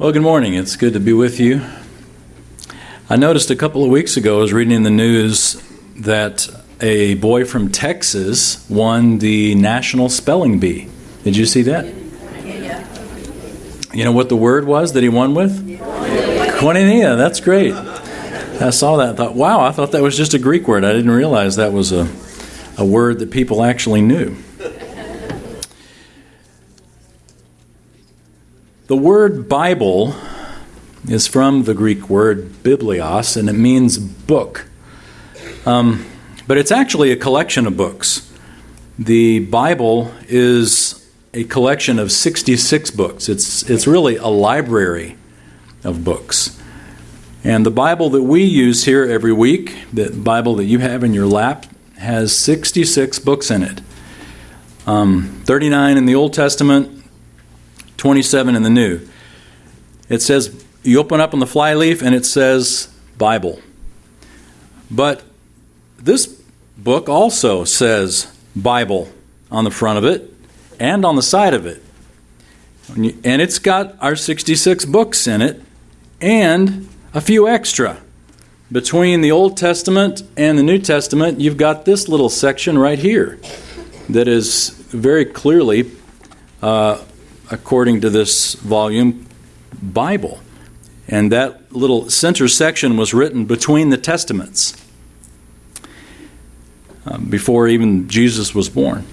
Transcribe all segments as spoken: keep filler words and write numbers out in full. Well, good morning. It's good to be with you. I noticed a couple of weeks ago, I was reading in the news that a boy from Texas won the National Spelling Bee. Did you see that? Yeah. You know what the word was that he won with? Yeah. Koinonia. That's great. I saw that and thought, wow, I thought that was just a Greek word. I didn't realize that was a, a word that people actually knew. The word Bible is from the Greek word biblios, and it means book. Um, but it's actually a collection of books. The Bible is a collection of sixty-six books. It's, it's really a library of books. And the Bible that we use here every week, the Bible that you have in your lap, has sixty-six books in it. Um, thirty-nine in the Old Testament, twenty-seven in the New. It says, you open up on the flyleaf and it says Bible. But this book also says Bible on the front of it and on the side of it. And it's got our sixty-six books in it and a few extra. Between the Old Testament and the New Testament, you've got this little section right here that is very clearly uh according to this volume, Bible. And that little center section was written between the testaments uh, before even Jesus was born.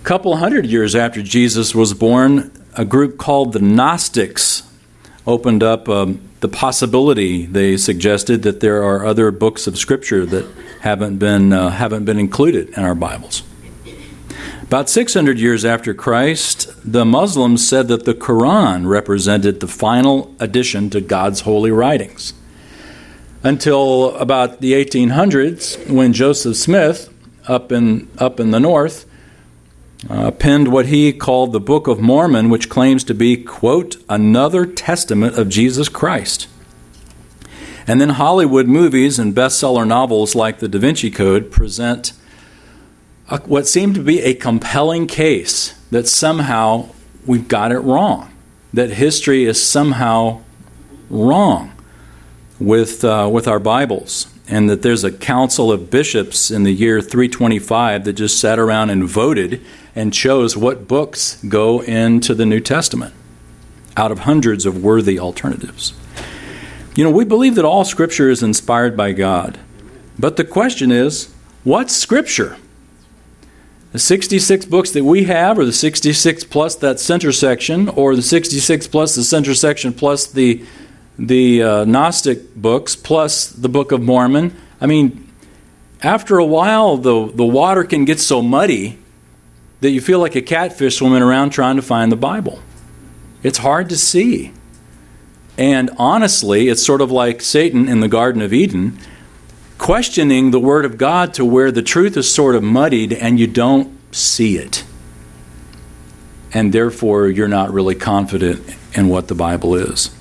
A couple hundred years after Jesus was born, a group called the Gnostics opened up um, the possibility. They suggested that there are other books of Scripture that haven't been, uh, haven't been included in our Bibles. About six hundred years after Christ, the Muslims said that the Quran represented the final addition to God's holy writings. Until about the eighteen hundreds, when Joseph Smith, up in, up in the north, uh, penned what he called the Book of Mormon, which claims to be, quote, another testament of Jesus Christ. And then Hollywood movies and bestseller novels like The Da Vinci Code present what seemed to be a compelling case that somehow we've got it wrong, that history is somehow wrong with uh, with our Bibles, and that there's a council of bishops in the year three twenty-five that just sat around and voted and chose what books go into the New Testament out of hundreds of worthy alternatives. You know, we believe that all Scripture is inspired by God, but the question is, what's Scripture? The sixty-six books that we have are the sixty-six plus that center section, or the sixty-six plus the center section plus the the uh, Gnostic books plus the Book of Mormon. I mean, after a while, the, the water can get so muddy that you feel like a catfish swimming around trying to find the Bible. It's hard to see. And honestly, it's sort of like Satan in the Garden of Eden, questioning the Word of God to where the truth is sort of muddied and you don't see it. And therefore, you're not really confident in what the Bible is.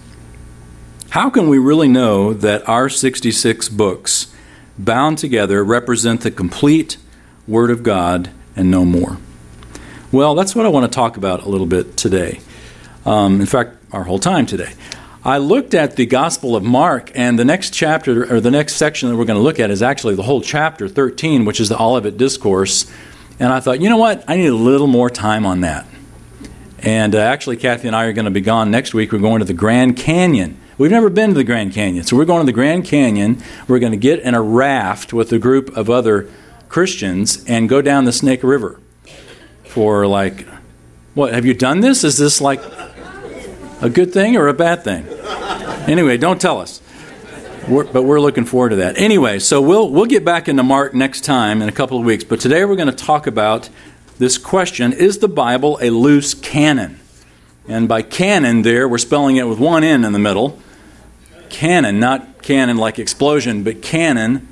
How can we really know that our sixty-six books bound together represent the complete Word of God and no more? Well, that's what I want to talk about a little bit today. Um, in fact, our whole time today. I looked at the Gospel of Mark, and the next chapter, or the next section that we're going to look at, is actually the whole chapter thirteen, which is the Olivet Discourse. And I thought, you know what? I need a little more time on that. And uh, actually, Kathy and I are going to be gone next week. We're going to the Grand Canyon. We've never been to the Grand Canyon, so we're going to the Grand Canyon. We're going to get in a raft with a group of other Christians and go down the Snake River for like, what, have you done this? Is this like a good thing or a bad thing? Anyway, don't tell us. We're, but we're looking forward to that. Anyway, so we'll we'll get back into Mark next time in a couple of weeks. But today we're going to talk about this question, is the Bible a loose canon? And by canon there, we're spelling it with one N in the middle. Canon, not canon like explosion, but canon.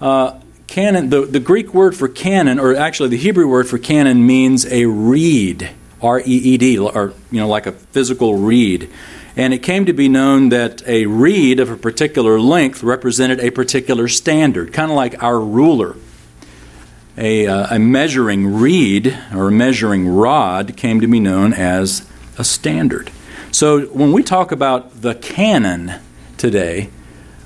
Uh, canon. The, the Greek word for canon, or actually the Hebrew word for canon, means a reed. R E E D, or, you know, like a physical reed. And it came to be known that a reed of a particular length represented a particular standard, kind of like our ruler. A, uh, a measuring reed, or a measuring rod, came to be known as a standard. So when we talk about the canon today,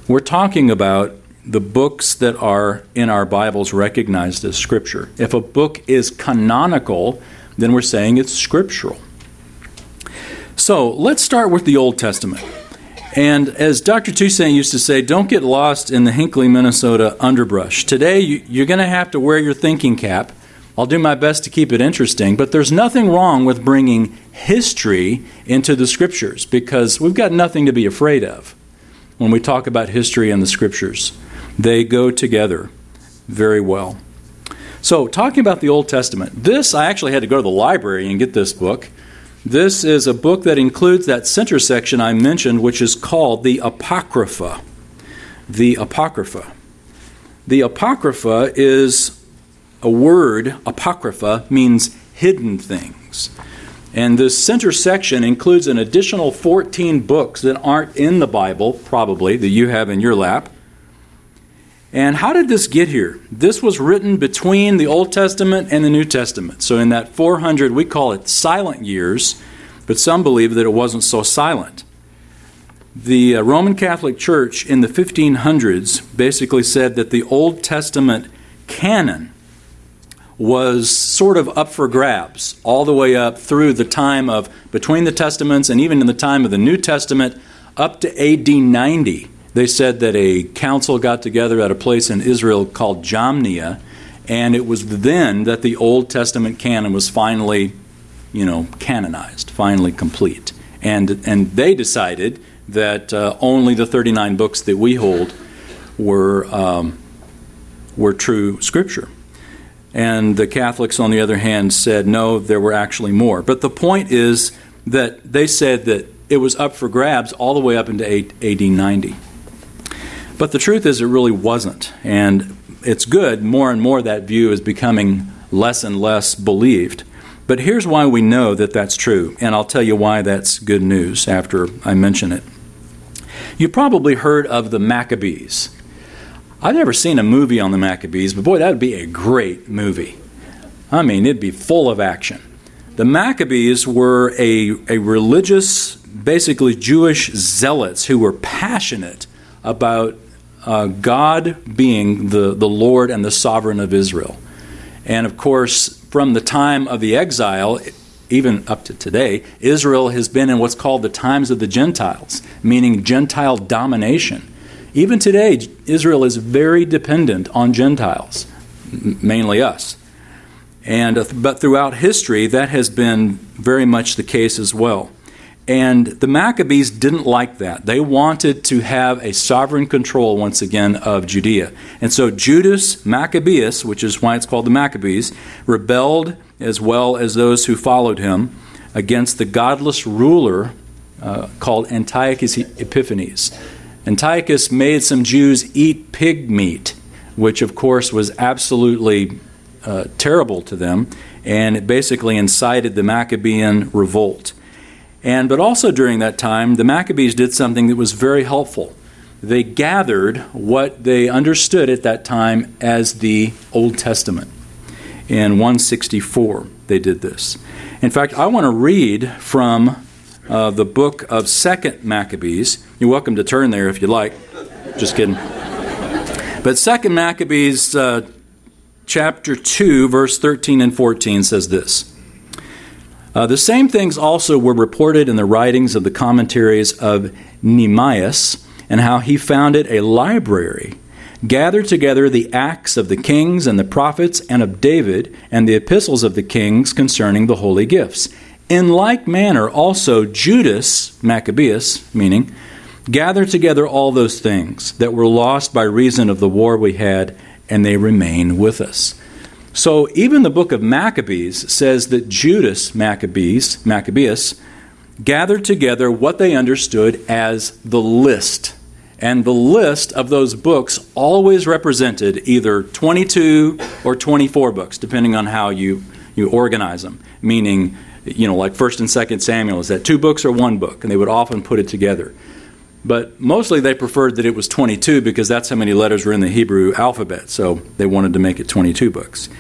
we're talking about the books that are in our Bibles recognized as Scripture. If a book is canonical, then we're saying it's scriptural. So let's start with the Old Testament. And as Doctor Toussaint used to say, don't get lost in the Hinckley, Minnesota underbrush. Today, you, you're going to have to wear your thinking cap. I'll do my best to keep it interesting, but there's nothing wrong with bringing history into the Scriptures, because we've got nothing to be afraid of when we talk about history and the Scriptures. They go together very well. So, talking about the Old Testament, this, I actually had to go to the library and get this book. This is a book that includes that center section I mentioned, which is called the Apocrypha. The Apocrypha. The Apocrypha is a word, Apocrypha, means hidden things. And this center section includes an additional fourteen books that aren't in the Bible, probably, that you have in your lap. And how did this get here? This was written between the Old Testament and the New Testament. So in that four hundred, we call it silent years, but some believe that it wasn't so silent. The Roman Catholic Church in the fifteen hundreds basically said that the Old Testament canon was sort of up for grabs all the way up through the time of between the Testaments and even in the time of the New Testament up to A D ninety. They said that a council got together at a place in Israel called Jamnia, and it was then that the Old Testament canon was finally, you know, canonized, finally complete. And and they decided that uh, only the thirty-nine books that we hold were um, were true Scripture. And the Catholics, on the other hand, said, no, there were actually more. But the point is that they said that it was up for grabs all the way up into A D ninety. But the truth is it really wasn't. And it's good. More and more that view is becoming less and less believed. But here's why we know that that's true. And I'll tell you why that's good news after I mention it. You probably heard of the Maccabees. I've never seen a movie on the Maccabees, but boy, that would be a great movie. I mean, it'd be full of action. The Maccabees were a, a religious, basically Jewish zealots who were passionate about uh, God being the, the Lord and the sovereign of Israel. And of course, from the time of the exile, even up to today, Israel has been in what's called the times of the Gentiles, meaning Gentile domination. Even today, Israel is very dependent on Gentiles, mainly us. And but throughout history, that has been very much the case as well. And the Maccabees didn't like that. They wanted to have a sovereign control, once again, of Judea. And so Judas Maccabeus, which is why it's called the Maccabees, rebelled, as well as those who followed him, against the godless ruler uh, called Antiochus Epiphanes. Antiochus made some Jews eat pig meat, which, of course, was absolutely uh, terrible to them, and it basically incited the Maccabean revolt. And but also during that time, the Maccabees did something that was very helpful. They gathered what they understood at that time as the Old Testament. In one sixty-four, they did this. In fact, I want to read from Uh, the book of Second Maccabees. You're welcome to turn there if you like. Just kidding. But Second Maccabees uh, chapter two, verse thirteen and fourteen says this. Uh, the same things also were reported in the writings of the commentaries of Nimaeus, and how he founded a library, gathered together the acts of the kings and the prophets and of David and the epistles of the kings concerning the holy gifts. In like manner, also Judas Maccabeus, meaning, gathered together all those things that were lost by reason of the war we had, and they remain with us. So even the book of Maccabees says that Judas Maccabees, Maccabeus gathered together what they understood as the list. And the list of those books always represented either twenty-two or twenty-four books, depending on how you, you organize them, meaning, you know, like First and Second Samuel, is that two books or one book? And they would often put it together. But mostly they preferred that it was twenty-two because that's how many letters were in the Hebrew alphabet. So they wanted to make it twenty-two books.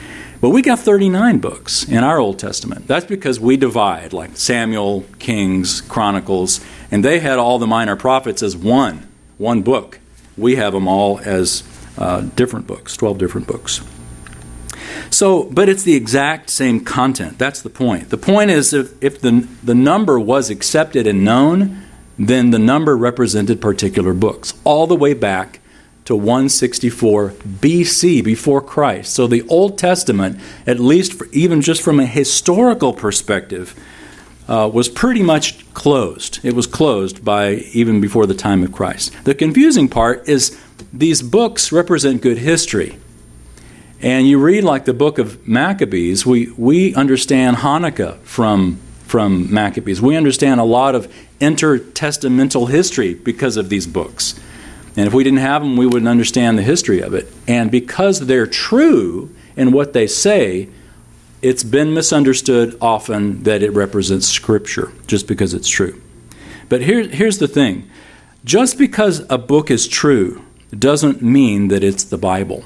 But we got thirty-nine books in our Old Testament. That's because we divide, like Samuel, Kings, Chronicles, and they had all the minor prophets as one, one book. We have them all as uh, different books, twelve different books. So, but it's the exact same content. That's the point. The point is if, if the, the number was accepted and known, then the number represented particular books, all the way back to one sixty-four B C, before Christ. So the Old Testament, at least for, even just from a historical perspective, uh, was pretty much closed. It was closed by even before the time of Christ. The confusing part is these books represent good history. And you read like the Book of Maccabees, we, we understand Hanukkah from, from Maccabees. We understand a lot of intertestamental history because of these books. And if we didn't have them, we wouldn't understand the history of it. And because they're true in what they say, it's been misunderstood often that it represents Scripture, just because it's true. But here, here's the thing. Just because a book is true doesn't mean that it's the Bible.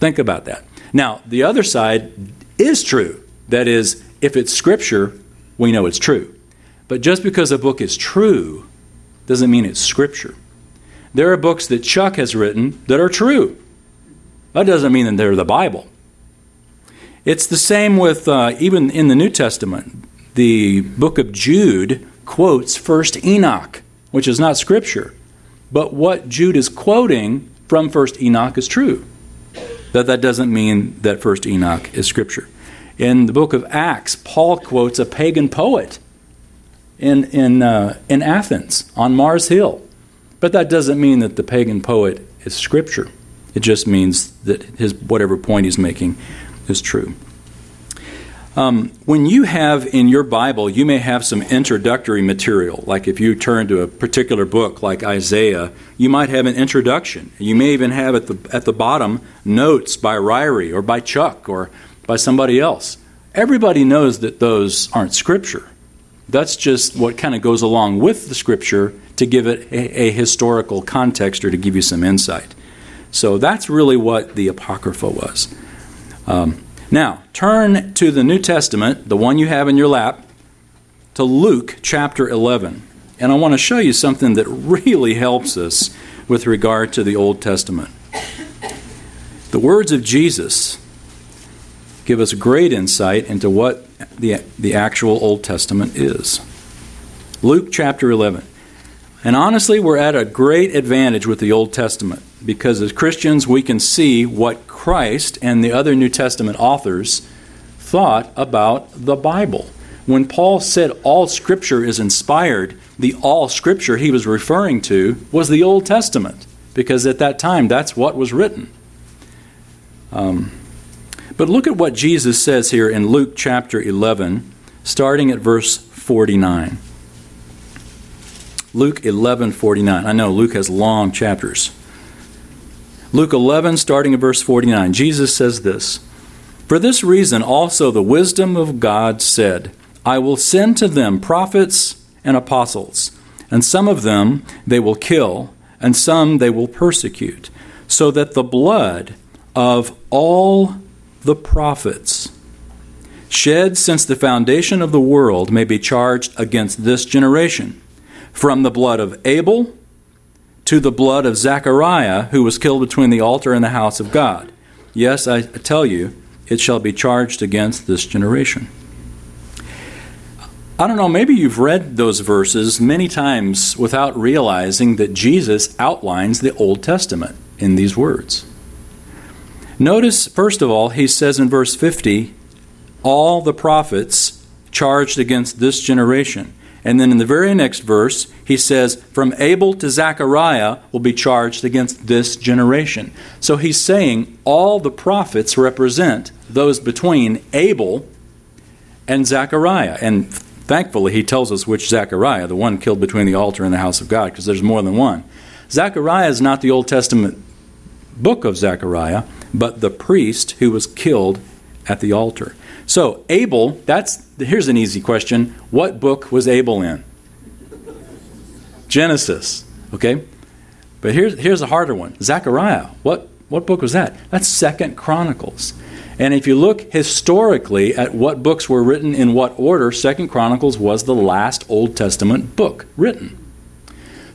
Think about that. Now, the other side is true. That is, if it's Scripture, we know it's true. But just because a book is true doesn't mean it's Scripture. There are books that Chuck has written that are true. That doesn't mean that they're the Bible. It's the same with uh, even in the New Testament. The book of Jude quotes First Enoch, which is not Scripture. But what Jude is quoting from First Enoch is true. That that doesn't mean that First Enoch is Scripture. In the book of Acts, Paul quotes a pagan poet in in uh, in Athens on Mars Hill, but that doesn't mean that the pagan poet is Scripture. It just means that his whatever point he's making is true. Um, when you have in your Bible, you may have some introductory material. Like if you turn to a particular book, like Isaiah, you might have an introduction. You may even have at the at the bottom notes by Ryrie or by Chuck or by somebody else. Everybody knows that those aren't Scripture. That's just what kind of goes along with the Scripture to give it a, a historical context or to give you some insight. So that's really what the Apocrypha was. Um, now, turn to the New Testament, the one you have in your lap, to Luke chapter eleven. And I want to show you something that really helps us with regard to the Old Testament. The words of Jesus give us great insight into what the the actual Old Testament is. Luke chapter eleven. And honestly, we're at a great advantage with the Old Testament because as Christians, we can see what Christ and the other New Testament authors thought about the Bible. When Paul said all Scripture is inspired, the all Scripture he was referring to was the Old Testament because at that time, that's what was written. Um. But look at what Jesus says here in Luke chapter eleven, starting at verse forty-nine. Luke eleven, forty-nine. I know Luke has long chapters. Luke eleven, starting at verse forty-nine. Jesus says this, "For this reason also the wisdom of God said, I will send to them prophets and apostles, and some of them they will kill, and some they will persecute, so that the blood of all the prophets shed since the foundation of the world may be charged against this generation, from the blood of Abel to the blood of Zechariah, who was killed between the altar and the house of God. Yes, I tell you, it shall be charged against this generation." I don't know, maybe you've read those verses many times without realizing that Jesus outlines the Old Testament in these words. Notice, first of all, he says in verse fifty, all the prophets charged against this generation. And then in the very next verse, he says, from Abel to Zechariah will be charged against this generation. So he's saying all the prophets represent those between Abel and Zechariah. And thankfully, he tells us which Zechariah, the one killed between the altar and the house of God, because there's more than one. Zechariah is not the Old Testament book of Zechariah, but the priest who was killed at the altar. So Abel, that's here's an easy question. What book was Abel in? Genesis. Okay? But here's here's a harder one. Zechariah. What What book was that? That's Second Chronicles. And if you look historically at what books were written in what order, Second Chronicles was the last Old Testament book written.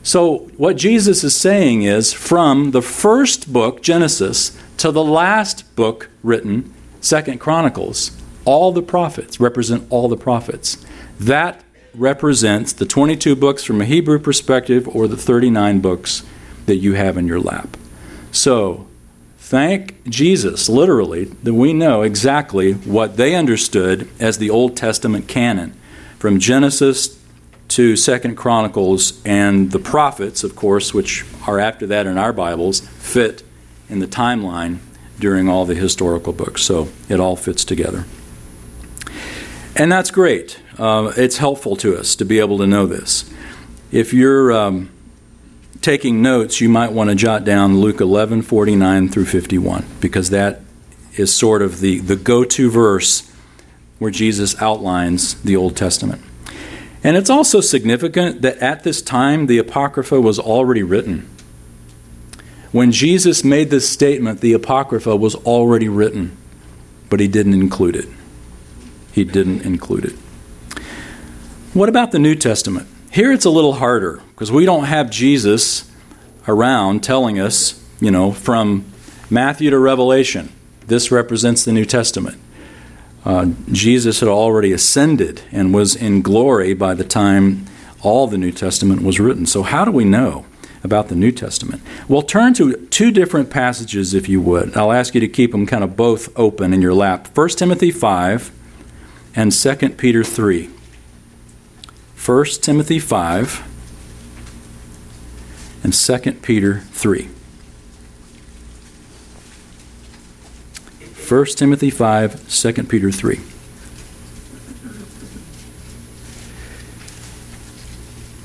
So what Jesus is saying is, from the first book, Genesis, to the last book written, Second Chronicles, all the prophets represent all the prophets. That represents the twenty-two books from a Hebrew perspective, or the thirty-nine books that you have in your lap. So thank Jesus, literally, that we know exactly what they understood as the Old Testament canon, from Genesis to Second Chronicles, and the prophets, of course, which are after that in our Bibles, fit in the timeline during all the historical books. So it all fits together. And that's great. Uh, it's helpful to us to be able to know this. If you're um, taking notes, you might want to jot down Luke eleven, forty-nine through fifty-one, because that is sort of the, the go-to verse where Jesus outlines the Old Testament. And it's also significant that at this time, the Apocrypha was already written. When Jesus made this statement, the Apocrypha was already written, but he didn't include it. He didn't include it. What about the New Testament? Here it's a little harder, because we don't have Jesus around telling us, you know, from Matthew to Revelation, this represents the New Testament. Uh, Jesus had already ascended and was in glory by the time all the New Testament was written. So how do we know about the New Testament? Well, turn to two different passages, if you would. I'll ask you to keep them kind of both open in your lap. First Timothy five and Second Peter three. First Timothy five and Second Peter three. First Timothy five, Second Peter three.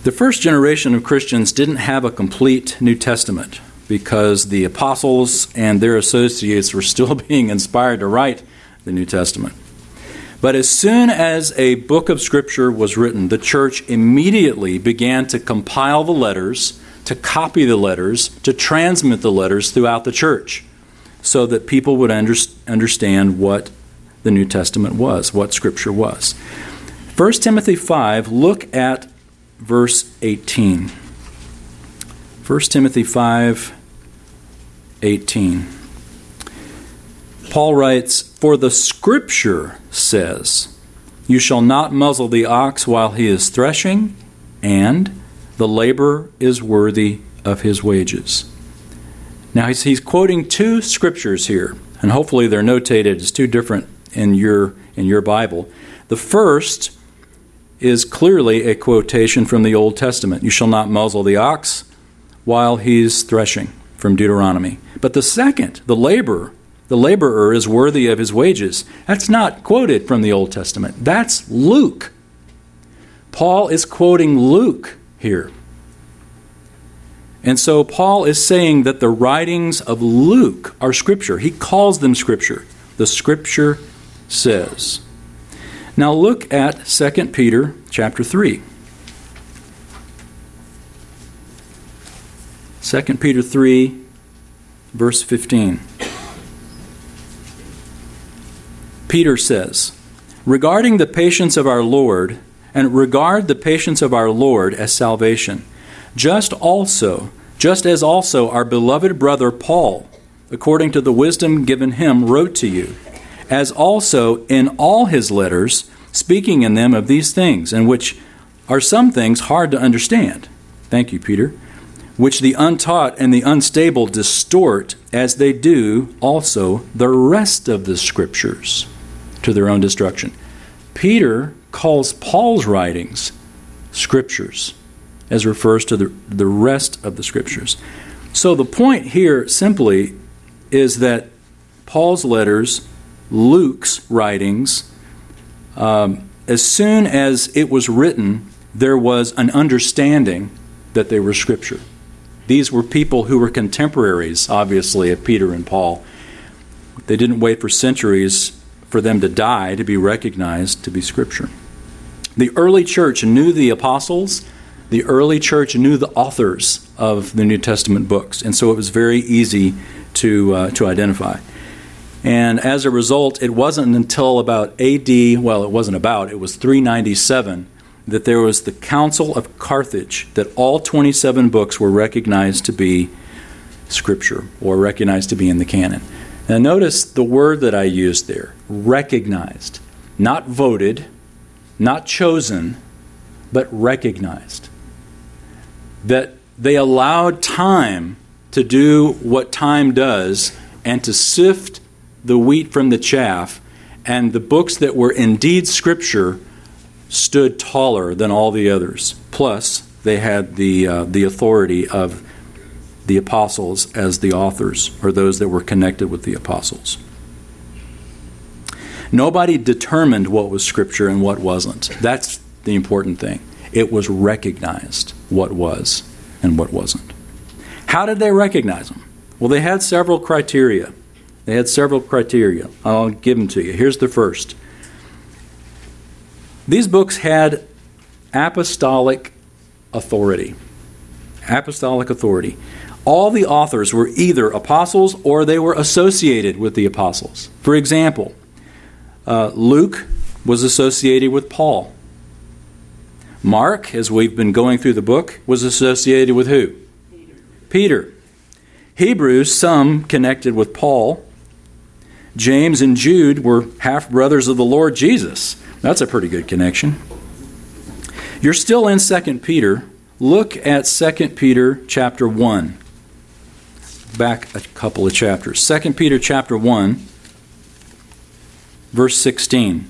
The first generation of Christians didn't have a complete New Testament, because the apostles and their associates were still being inspired to write the New Testament. But as soon as a book of Scripture was written, the church immediately began to compile the letters, to copy the letters, to transmit the letters throughout the church, so that people would under, understand what the New Testament was, what Scripture was. First Timothy five, look at verse eighteen. First Timothy five, eighteen. Paul writes, "For the Scripture says, you shall not muzzle the ox while he is threshing, and the laborer is worthy of his wages." Now, he's, he's quoting two scriptures here, and hopefully they're notated as two different in your, in your Bible. The first is clearly a quotation from the Old Testament. You shall not muzzle the ox while he's threshing, from Deuteronomy. But the second, the laborer, the laborer is worthy of his wages, that's not quoted from the Old Testament. That's Luke. Paul is quoting Luke here. And so Paul is saying that the writings of Luke are Scripture. He calls them Scripture. The Scripture says. Now look at Second Peter chapter three. Second Peter three, verse fifteen. Peter says, "Regarding the patience of our Lord, and regard the patience of our Lord as salvation. Just also, just as also our beloved brother Paul, according to the wisdom given him, wrote to you, as also in all his letters, speaking in them of these things, in which are some things hard to understand." Thank you, Peter. "Which the untaught and the unstable distort, as they do also the rest of the Scriptures, to their own destruction." Peter calls Paul's writings Scriptures, as refers to the, the rest of the Scriptures. So the point here simply is that Paul's letters, Luke's writings, um, as soon as it was written, there was an understanding that they were Scripture. These were people who were contemporaries, obviously, of Peter and Paul. They didn't wait for centuries for them to die to be recognized to be Scripture. The early church knew the apostles. The early church knew the authors of the New Testament books, and so it was very easy to uh, to identify. And as a result, it wasn't until about A D, well, it wasn't about, it was three ninety-seven, that there was the Council of Carthage, that all twenty-seven books were recognized to be Scripture, or recognized to be in the canon. Now notice the word that I used there, recognized, not voted, not chosen, but recognized. That they allowed time to do what time does and to sift the wheat from the chaff, and the books that were indeed Scripture stood taller than all the others. Plus, they had the uh, the authority of the apostles as the authors, or those that were connected with the apostles. Nobody determined what was Scripture and what wasn't. That's the important thing. It was recognized what was and what wasn't. How did they recognize them? Well, they had several criteria. They had several criteria. I'll give them to you. Here's the first. These books had apostolic authority. Apostolic authority. All the authors were either apostles or they were associated with the apostles. For example, uh, Luke was associated with Paul. Mark, as we've been going through the book, was associated with who? Peter. Peter. Hebrews, some connected with Paul. James and Jude were half-brothers of the Lord Jesus. That's a pretty good connection. You're still in Second Peter. Look at Second Peter chapter one. Back a couple of chapters. Second Peter chapter one, verse sixteen.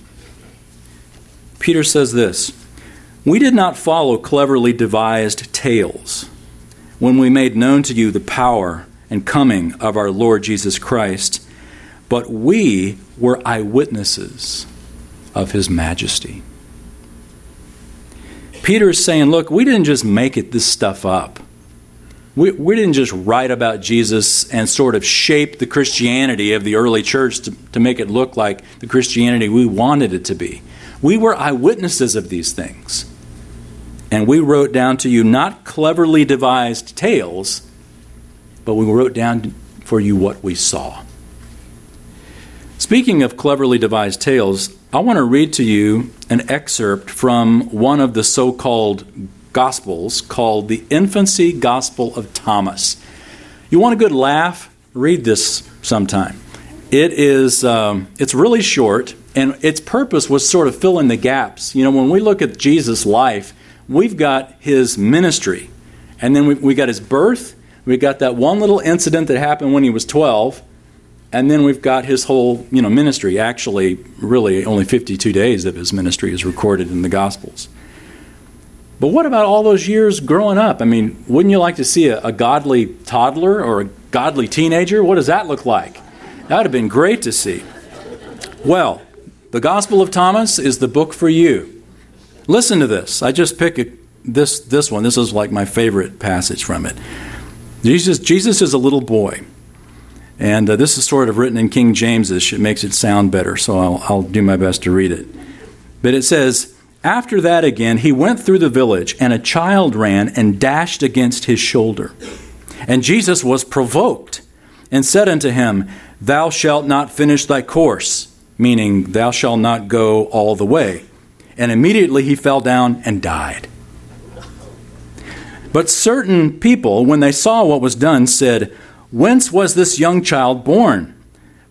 Peter says this, "We did not follow cleverly devised tales when we made known to you the power and coming of our Lord Jesus Christ, but we were eyewitnesses of his majesty." Peter is saying, look, we didn't just make it this stuff up. We, we didn't just write about Jesus and sort of shape the Christianity of the early church to, to make it look like the Christianity we wanted it to be. We were eyewitnesses of these things. And we wrote down to you not cleverly devised tales, but we wrote down for you what we saw. Speaking of cleverly devised tales, I want to read to you an excerpt from one of the so-called Gospels called the Infancy Gospel of Thomas. You want a good laugh? Read this sometime. It is, um, it's really short, and its purpose was sort of fill in the gaps. You know, when we look at Jesus' life, we've got his ministry, and then we, we got his birth, we got that one little incident that happened when he was twelve, and then we've got his whole, you know, ministry. Actually, really, only fifty-two days of his ministry is recorded in the Gospels. But what about all those years growing up? I mean, wouldn't you like to see a, a godly toddler or a godly teenager? What does that look like? That would have been great to see. Well, the Gospel of Thomas is the book for you. Listen to this. I just picked a, this, this one. This is like my favorite passage from it. Jesus, Jesus is a little boy. And uh, this is sort of written in King James. It makes it sound better, so I'll, I'll do my best to read it. But it says, "After that again, he went through the village, and a child ran and dashed against his shoulder. And Jesus was provoked and said unto him, Thou shalt not finish thy course," meaning thou shalt not go all the way. "And immediately he fell down and died. But certain people, when they saw what was done, said, Whence was this young child born?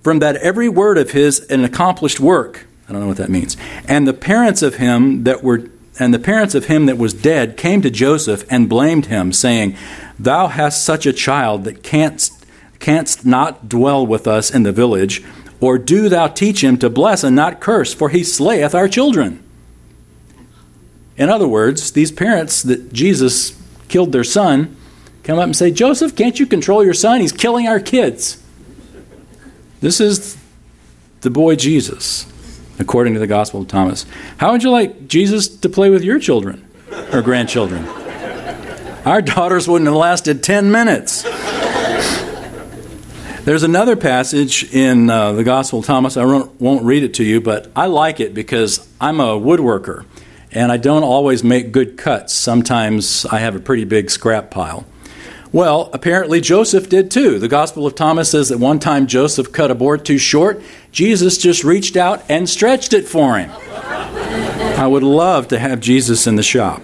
From that every word of his an accomplished work." I don't know what that means. "And the parents of him that were and the parents of him that was dead came to Joseph and blamed him, saying, Thou hast such a child that canst canst not dwell with us in the village, or do thou teach him to bless and not curse, for he slayeth our children." In other words, these parents that Jesus killed their son come up and say, "Joseph, can't you control your son? He's killing our kids." This is the boy Jesus, according to the Gospel of Thomas. How would you like Jesus to play with your children or grandchildren? Our daughters wouldn't have lasted ten minutes. There's another passage in uh, the Gospel of Thomas. I won't read it to you, but I like it because I'm a woodworker, and I don't always make good cuts. Sometimes I have a pretty big scrap pile. Well, apparently Joseph did too. The Gospel of Thomas says that one time Joseph cut a board too short. Jesus just reached out and stretched it for him. I would love to have Jesus in the shop.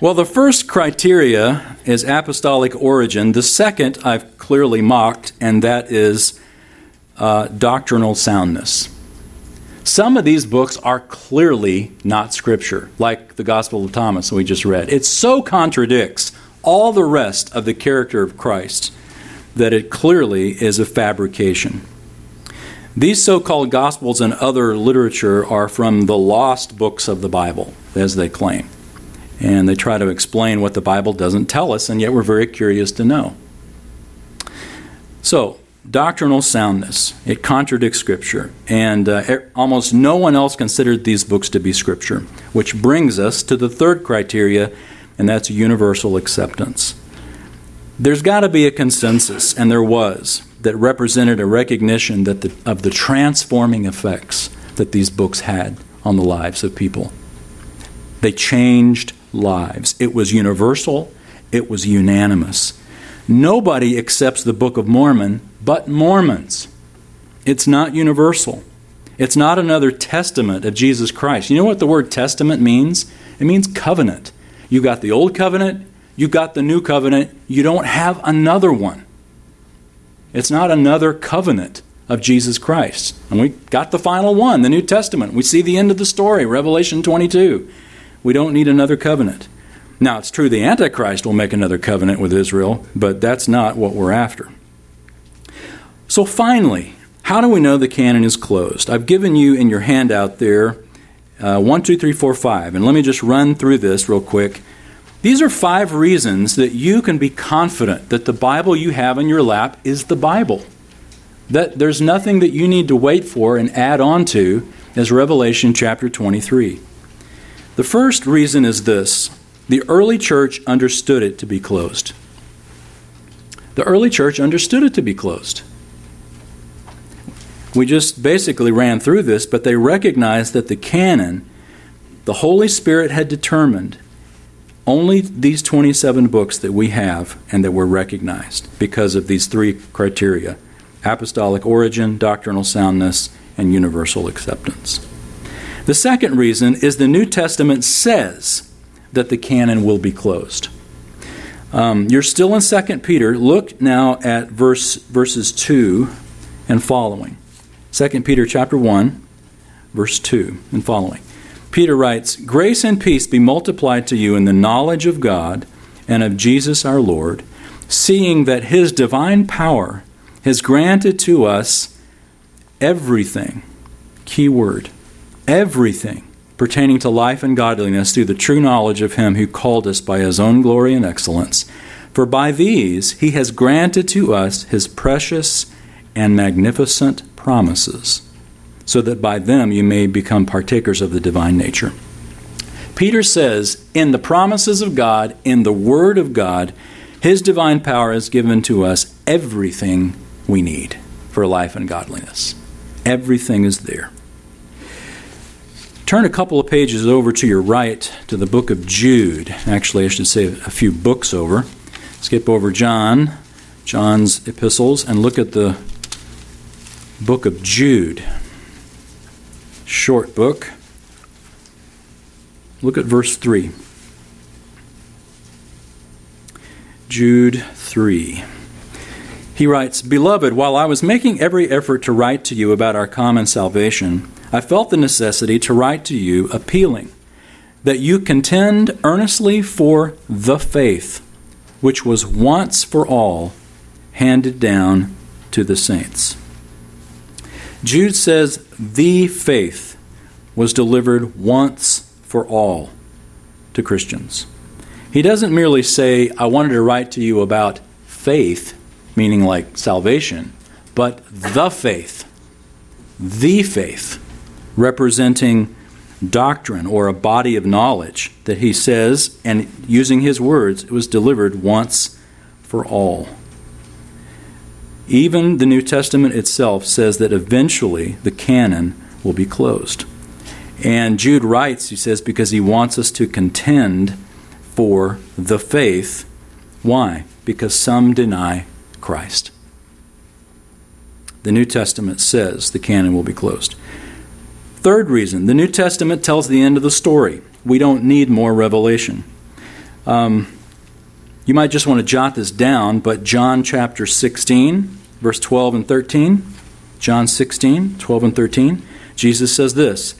Well, the first criteria is apostolic origin. The second I've clearly mocked, and that is uh, doctrinal soundness. Some of these books are clearly not Scripture, like the Gospel of Thomas we just read. It so contradicts all the rest of the character of Christ that it clearly is a fabrication. These so-called Gospels and other literature are from the lost books of the Bible, as they claim. And they try to explain what the Bible doesn't tell us, and yet we're very curious to know. So, doctrinal soundness, it contradicts Scripture, and uh, almost no one else considered these books to be Scripture, which brings us to the third criteria, and that's universal acceptance. There's got to be a consensus, and there was, that represented a recognition that the, of the transforming effects that these books had on the lives of people. They changed lives. It was universal. It was unanimous. Nobody accepts the Book of Mormon but Mormons. It's not universal. It's not another testament of Jesus Christ. You know what the word testament means? It means covenant. You got the old covenant, you got the new covenant, you don't have another one. It's not another covenant of Jesus Christ. And we got the final one, the New Testament. We see the end of the story, Revelation twenty-two. We don't need another covenant. Now, it's true the Antichrist will make another covenant with Israel, but that's not what we're after. So finally, how do we know the canon is closed? I've given you in your handout there uh, one, two, three, four, five. And let me just run through this real quick. These are five reasons that you can be confident that the Bible you have in your lap is the Bible. That there's nothing that you need to wait for and add on to as Revelation chapter twenty-three. The first reason is this. The early church understood it to be closed. The early church understood it to be closed. We just basically ran through this, but they recognized that the canon, the Holy Spirit had determined only these twenty-seven books that we have and that were recognized because of these three criteria: apostolic origin, doctrinal soundness, and universal acceptance. The second reason is the New Testament says that the canon will be closed. Um, you're still in Second Peter. Look now at verse verses two and following. Second Peter chapter one, verse two and following. Peter writes, "Grace and peace be multiplied to you in the knowledge of God and of Jesus our Lord, seeing that his divine power has granted to us everything," key word, everything, "pertaining to life and godliness through the true knowledge of him who called us by his own glory and excellence. For by these he has granted to us his precious and magnificent promises, so that by them you may become partakers of the divine nature." Peter says, in the promises of God, in the Word of God, his divine power has given to us everything we need for life and godliness. Everything is there. Turn a couple of pages over to your right to the book of Jude. Actually, I should say a few books over. Skip over John, John's epistles, and look at the book of Jude. Short book. Look at verse three. Jude three. He writes, "Beloved, while I was making every effort to write to you about our common salvation, I felt the necessity to write to you appealing that you contend earnestly for the faith which was once for all handed down to the saints." Jude says the faith was delivered once for all to Christians. He doesn't merely say, "I wanted to write to you about faith," meaning like salvation, but the faith, the faith, representing doctrine or a body of knowledge that he says, and using his words, it was delivered once for all. Even the New Testament itself says that eventually the canon will be closed. And Jude writes, he says, because he wants us to contend for the faith. Why? Because some deny Christ. The New Testament says the canon will be closed. Third reason, the New Testament tells the end of the story. We don't need more revelation. Um, you might just want to jot this down, but John chapter sixteen, verse twelve and thirteen, John sixteen, twelve and thirteen, Jesus says this,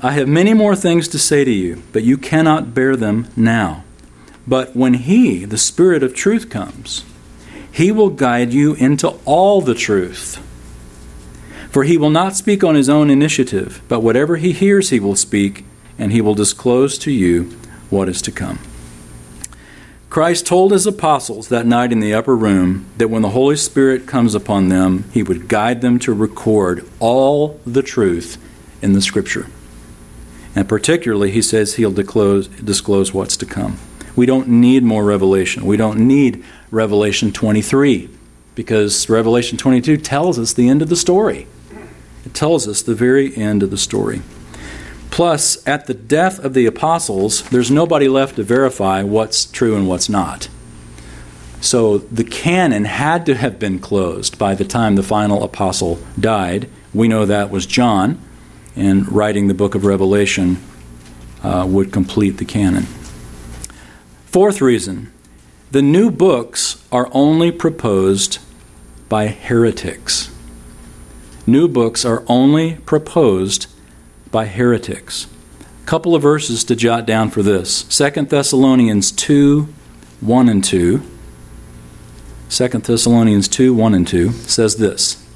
I have many more things to say to you, but you cannot bear them now. But when He, the Spirit of truth, comes, He will guide you into all the truth. For He will not speak on His own initiative, but whatever He hears He will speak, and He will disclose to you what is to come. Christ told His apostles that night in the upper room that when the Holy Spirit comes upon them, He would guide them to record all the truth in the Scripture. And particularly, He says He'll disclose, disclose what's to come. We don't need more revelation. We don't need Revelation twenty-three, because Revelation twenty-two tells us the end of the story. It tells us the very end of the story. Plus, at the death of the apostles, there's nobody left to verify what's true and what's not. So the canon had to have been closed by the time the final apostle died. We know that was John, and writing the book of Revelation uh, would complete the canon. Fourth reason, the new books are only proposed by heretics. New books are only proposed by heretics. A couple of verses to jot down for this. Second Thessalonians two, one and two. Second Thessalonians two, one and two says this.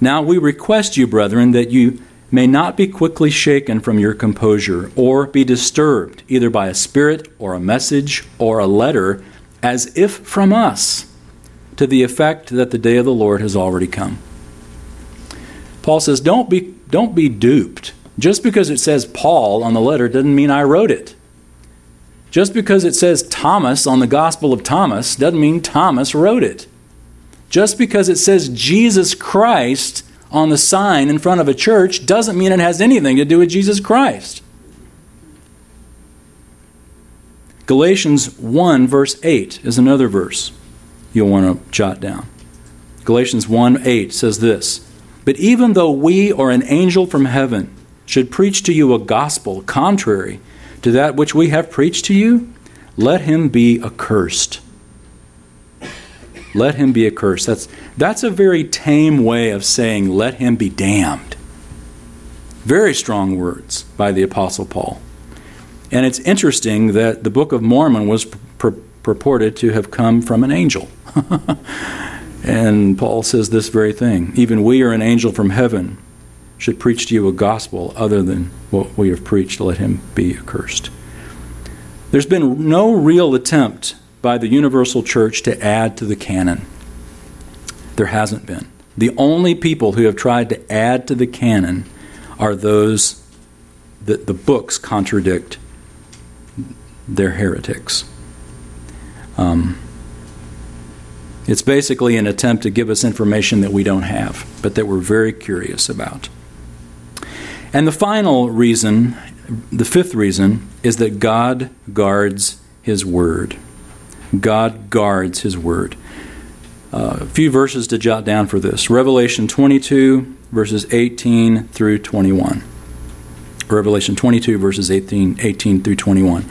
Now we request you, brethren, that you may not be quickly shaken from your composure, or be disturbed, either by a spirit or a message or a letter, as if from us, to the effect that the day of the Lord has already come. Paul says, don't be, don't be duped. Just because it says Paul on the letter doesn't mean I wrote it. Just because it says Thomas on the Gospel of Thomas doesn't mean Thomas wrote it. Just because it says Jesus Christ on the sign in front of a church doesn't mean it has anything to do with Jesus Christ. Galatians one, verse eight is another verse you'll want to jot down. Galatians one, eight says this, but even though we or an angel from heaven should preach to you a gospel contrary to that which we have preached to you, let him be accursed. Let him be accursed. That's that's a very tame way of saying let him be damned. Very strong words by the Apostle Paul. And it's interesting that the Book of Mormon was pur- purported to have come from an angel. And Paul says this very thing. Even we or an angel from heaven should preach to you a gospel other than what we have preached. Let him be accursed. There's been no real attempt by the universal church to add to the canon. There hasn't been. The only people who have tried to add to the canon are those that the books contradict. They're heretics. Um, it's basically an attempt to give us information that we don't have, but that we're very curious about. And the final reason, the fifth reason, is that God guards His word. God guards His word. Uh, a few verses to jot down for this. Revelation twenty-two, verses eighteen through twenty-one. Revelation twenty-two, verses eighteen through twenty-one.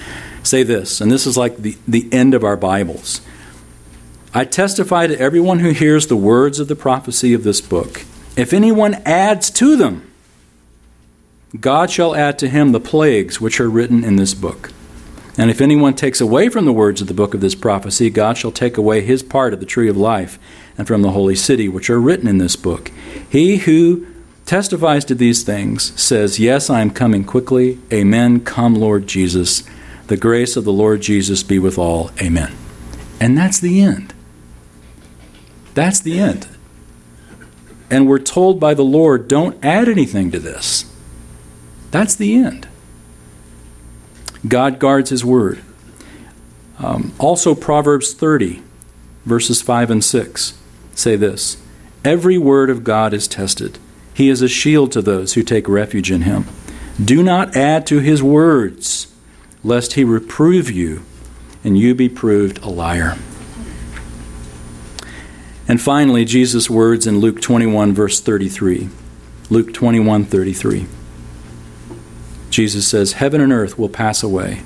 Say this, and this is like the, the end of our Bibles. I testify to everyone who hears the words of the prophecy of this book. If anyone adds to them, God shall add to him the plagues which are written in this book. And if anyone takes away from the words of the book of this prophecy, God shall take away his part of the tree of life and from the holy city, which are written in this book. He who testifies to these things says, yes, I am coming quickly. Amen. Come, Lord Jesus. The grace of the Lord Jesus be with all. Amen. And that's the end. That's the end. And we're told by the Lord, don't add anything to this. That's the end. God guards His word. Um, also, Proverbs thirty, verses five and six say this, every word of God is tested. He is a shield to those who take refuge in Him. Do not add to His words lest he reprove you, and you be proved a liar. And finally, Jesus' words in Luke twenty-one, verse thirty-three. Luke twenty-one, thirty-three. Jesus says, "Heaven and earth will pass away,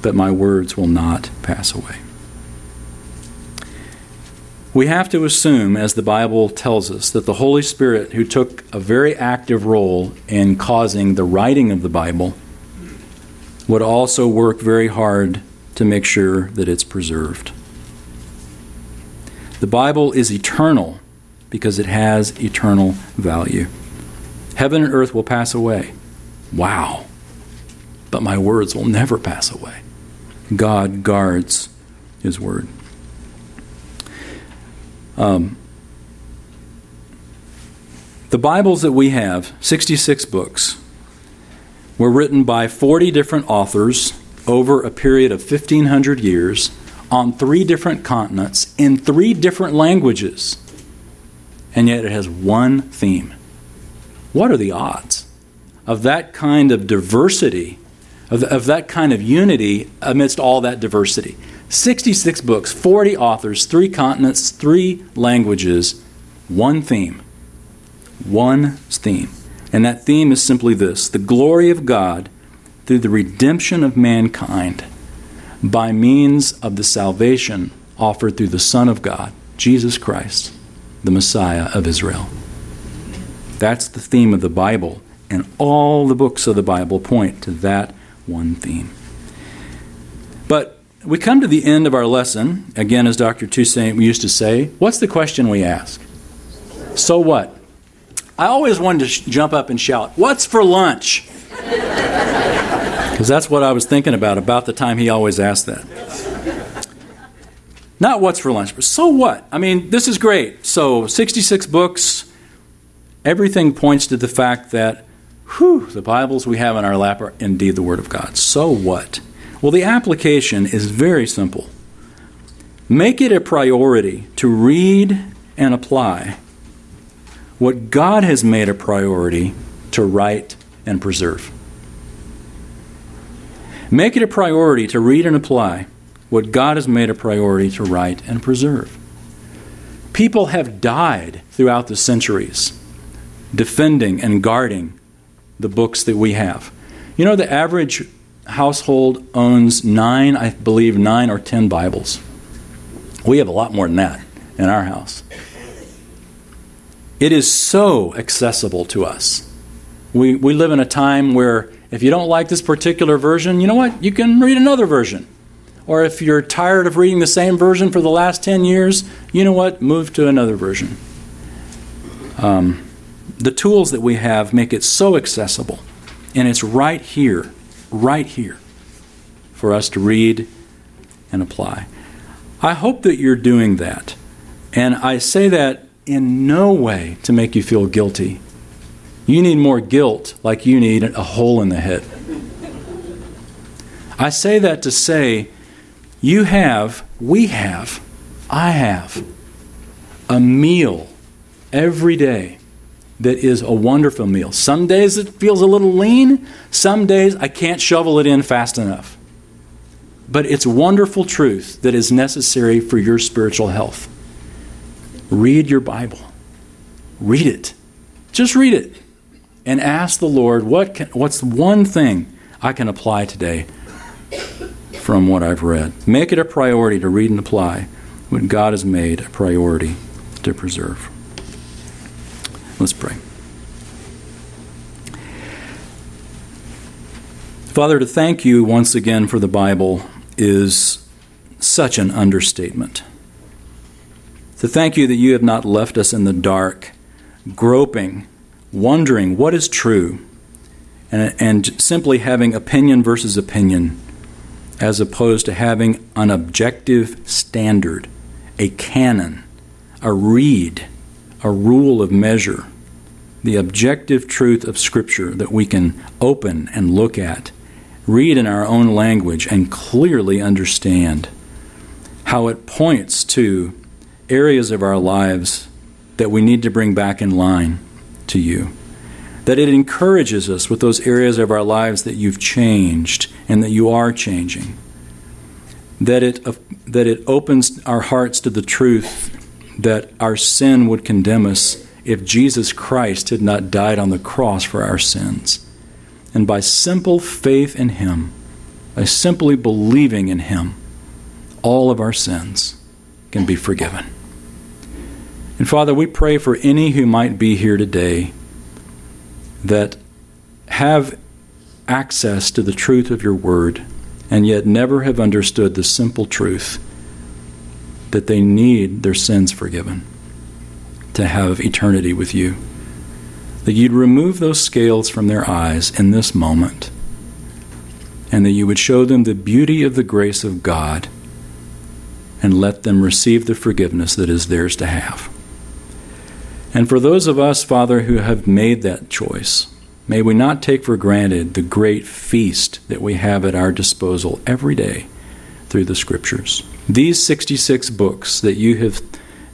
but my words will not pass away." We have to assume, as the Bible tells us, that the Holy Spirit, who took a very active role in causing the writing of the Bible, would also work very hard to make sure that it's preserved. The Bible is eternal because it has eternal value. Heaven and earth will pass away. Wow. But my words will never pass away. God guards His word. Um, the Bibles that we have, sixty-six books, were written by forty different authors over a period of fifteen hundred years on three different continents in three different languages. And yet it has one theme. What are the odds of that kind of diversity, of, of that kind of unity amidst all that diversity? sixty-six books, forty authors, three continents, three languages, one theme. One theme. And that theme is simply this: the glory of God through the redemption of mankind by means of the salvation offered through the Son of God, Jesus Christ, the Messiah of Israel. That's the theme of the Bible, and all the books of the Bible point to that one theme. But we come to the end of our lesson. Again, as Doctor Toussaint used to say, what's the question we ask? So what? I always wanted to sh- jump up and shout, "What's for lunch?" Because that's what I was thinking about, about the time he always asked that. Not what's for lunch, but so what? I mean, this is great. So sixty-six books, everything points to the fact that, whew, the Bibles we have in our lap are indeed the Word of God. So what? Well, the application is very simple. Make it a priority to read and apply what God has made a priority to write and preserve. Make it a priority to read and apply what God has made a priority to write and preserve. People have died throughout the centuries defending and guarding the books that we have. You know, the average household owns nine, I believe, nine or ten Bibles. We have a lot more than that in our house. It is so accessible to us. We we live in a time where if you don't like this particular version, you know what? You can read another version. Or if you're tired of reading the same version for the last ten years, you know what? Move to another version. Um, the tools that we have make it so accessible, and it's right here. Right here for us to read and apply. I hope that you're doing that. And I say that in no way to make you feel guilty. You need more guilt like you need a hole in the head. I say that to say you have, we have, I have a meal every day that is a wonderful meal. Some days it feels a little lean. Some days I can't shovel it in fast enough. But it's wonderful truth that is necessary for your spiritual health. Read your Bible. Read it. Just read it. And ask the Lord, what can, what's one thing I can apply today from what I've read? Make it a priority to read and apply what God has made a priority to preserve. Let's pray. Father, to thank you once again for the Bible is such an understatement. To thank you that you have not left us in the dark, groping, wondering what is true, and, and simply having opinion versus opinion, as opposed to having an objective standard, a canon, a read, a rule of measure, the objective truth of Scripture that we can open and look at, read in our own language, and clearly understand how it points to areas of our lives that we need to bring back in line to you. that it encourages us with those areas of our lives that you've changed and that you are changing, that it, that it opens our hearts to the truth that our sin would condemn us if Jesus Christ had not died on the cross for our sins. And by simple faith in him, by simply believing in him, all of our sins can be forgiven. And Father, we pray for any who might be here today that have access to the truth of your word and yet never have understood the simple truth that they need their sins forgiven to have eternity with you. That you'd remove those scales from their eyes in this moment, and that you would show them the beauty of the grace of God and let them receive the forgiveness that is theirs to have. And for those of us, Father, who have made that choice, may we not take for granted the great feast that we have at our disposal every day through the Scriptures. These sixty-six books that you have,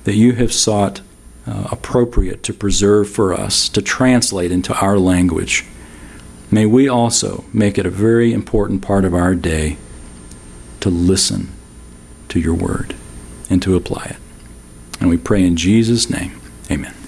that you have sought uh, appropriate to preserve for us, to translate into our language, may we also make it a very important part of our day to listen to your word and to apply it. And we pray in Jesus' name, amen.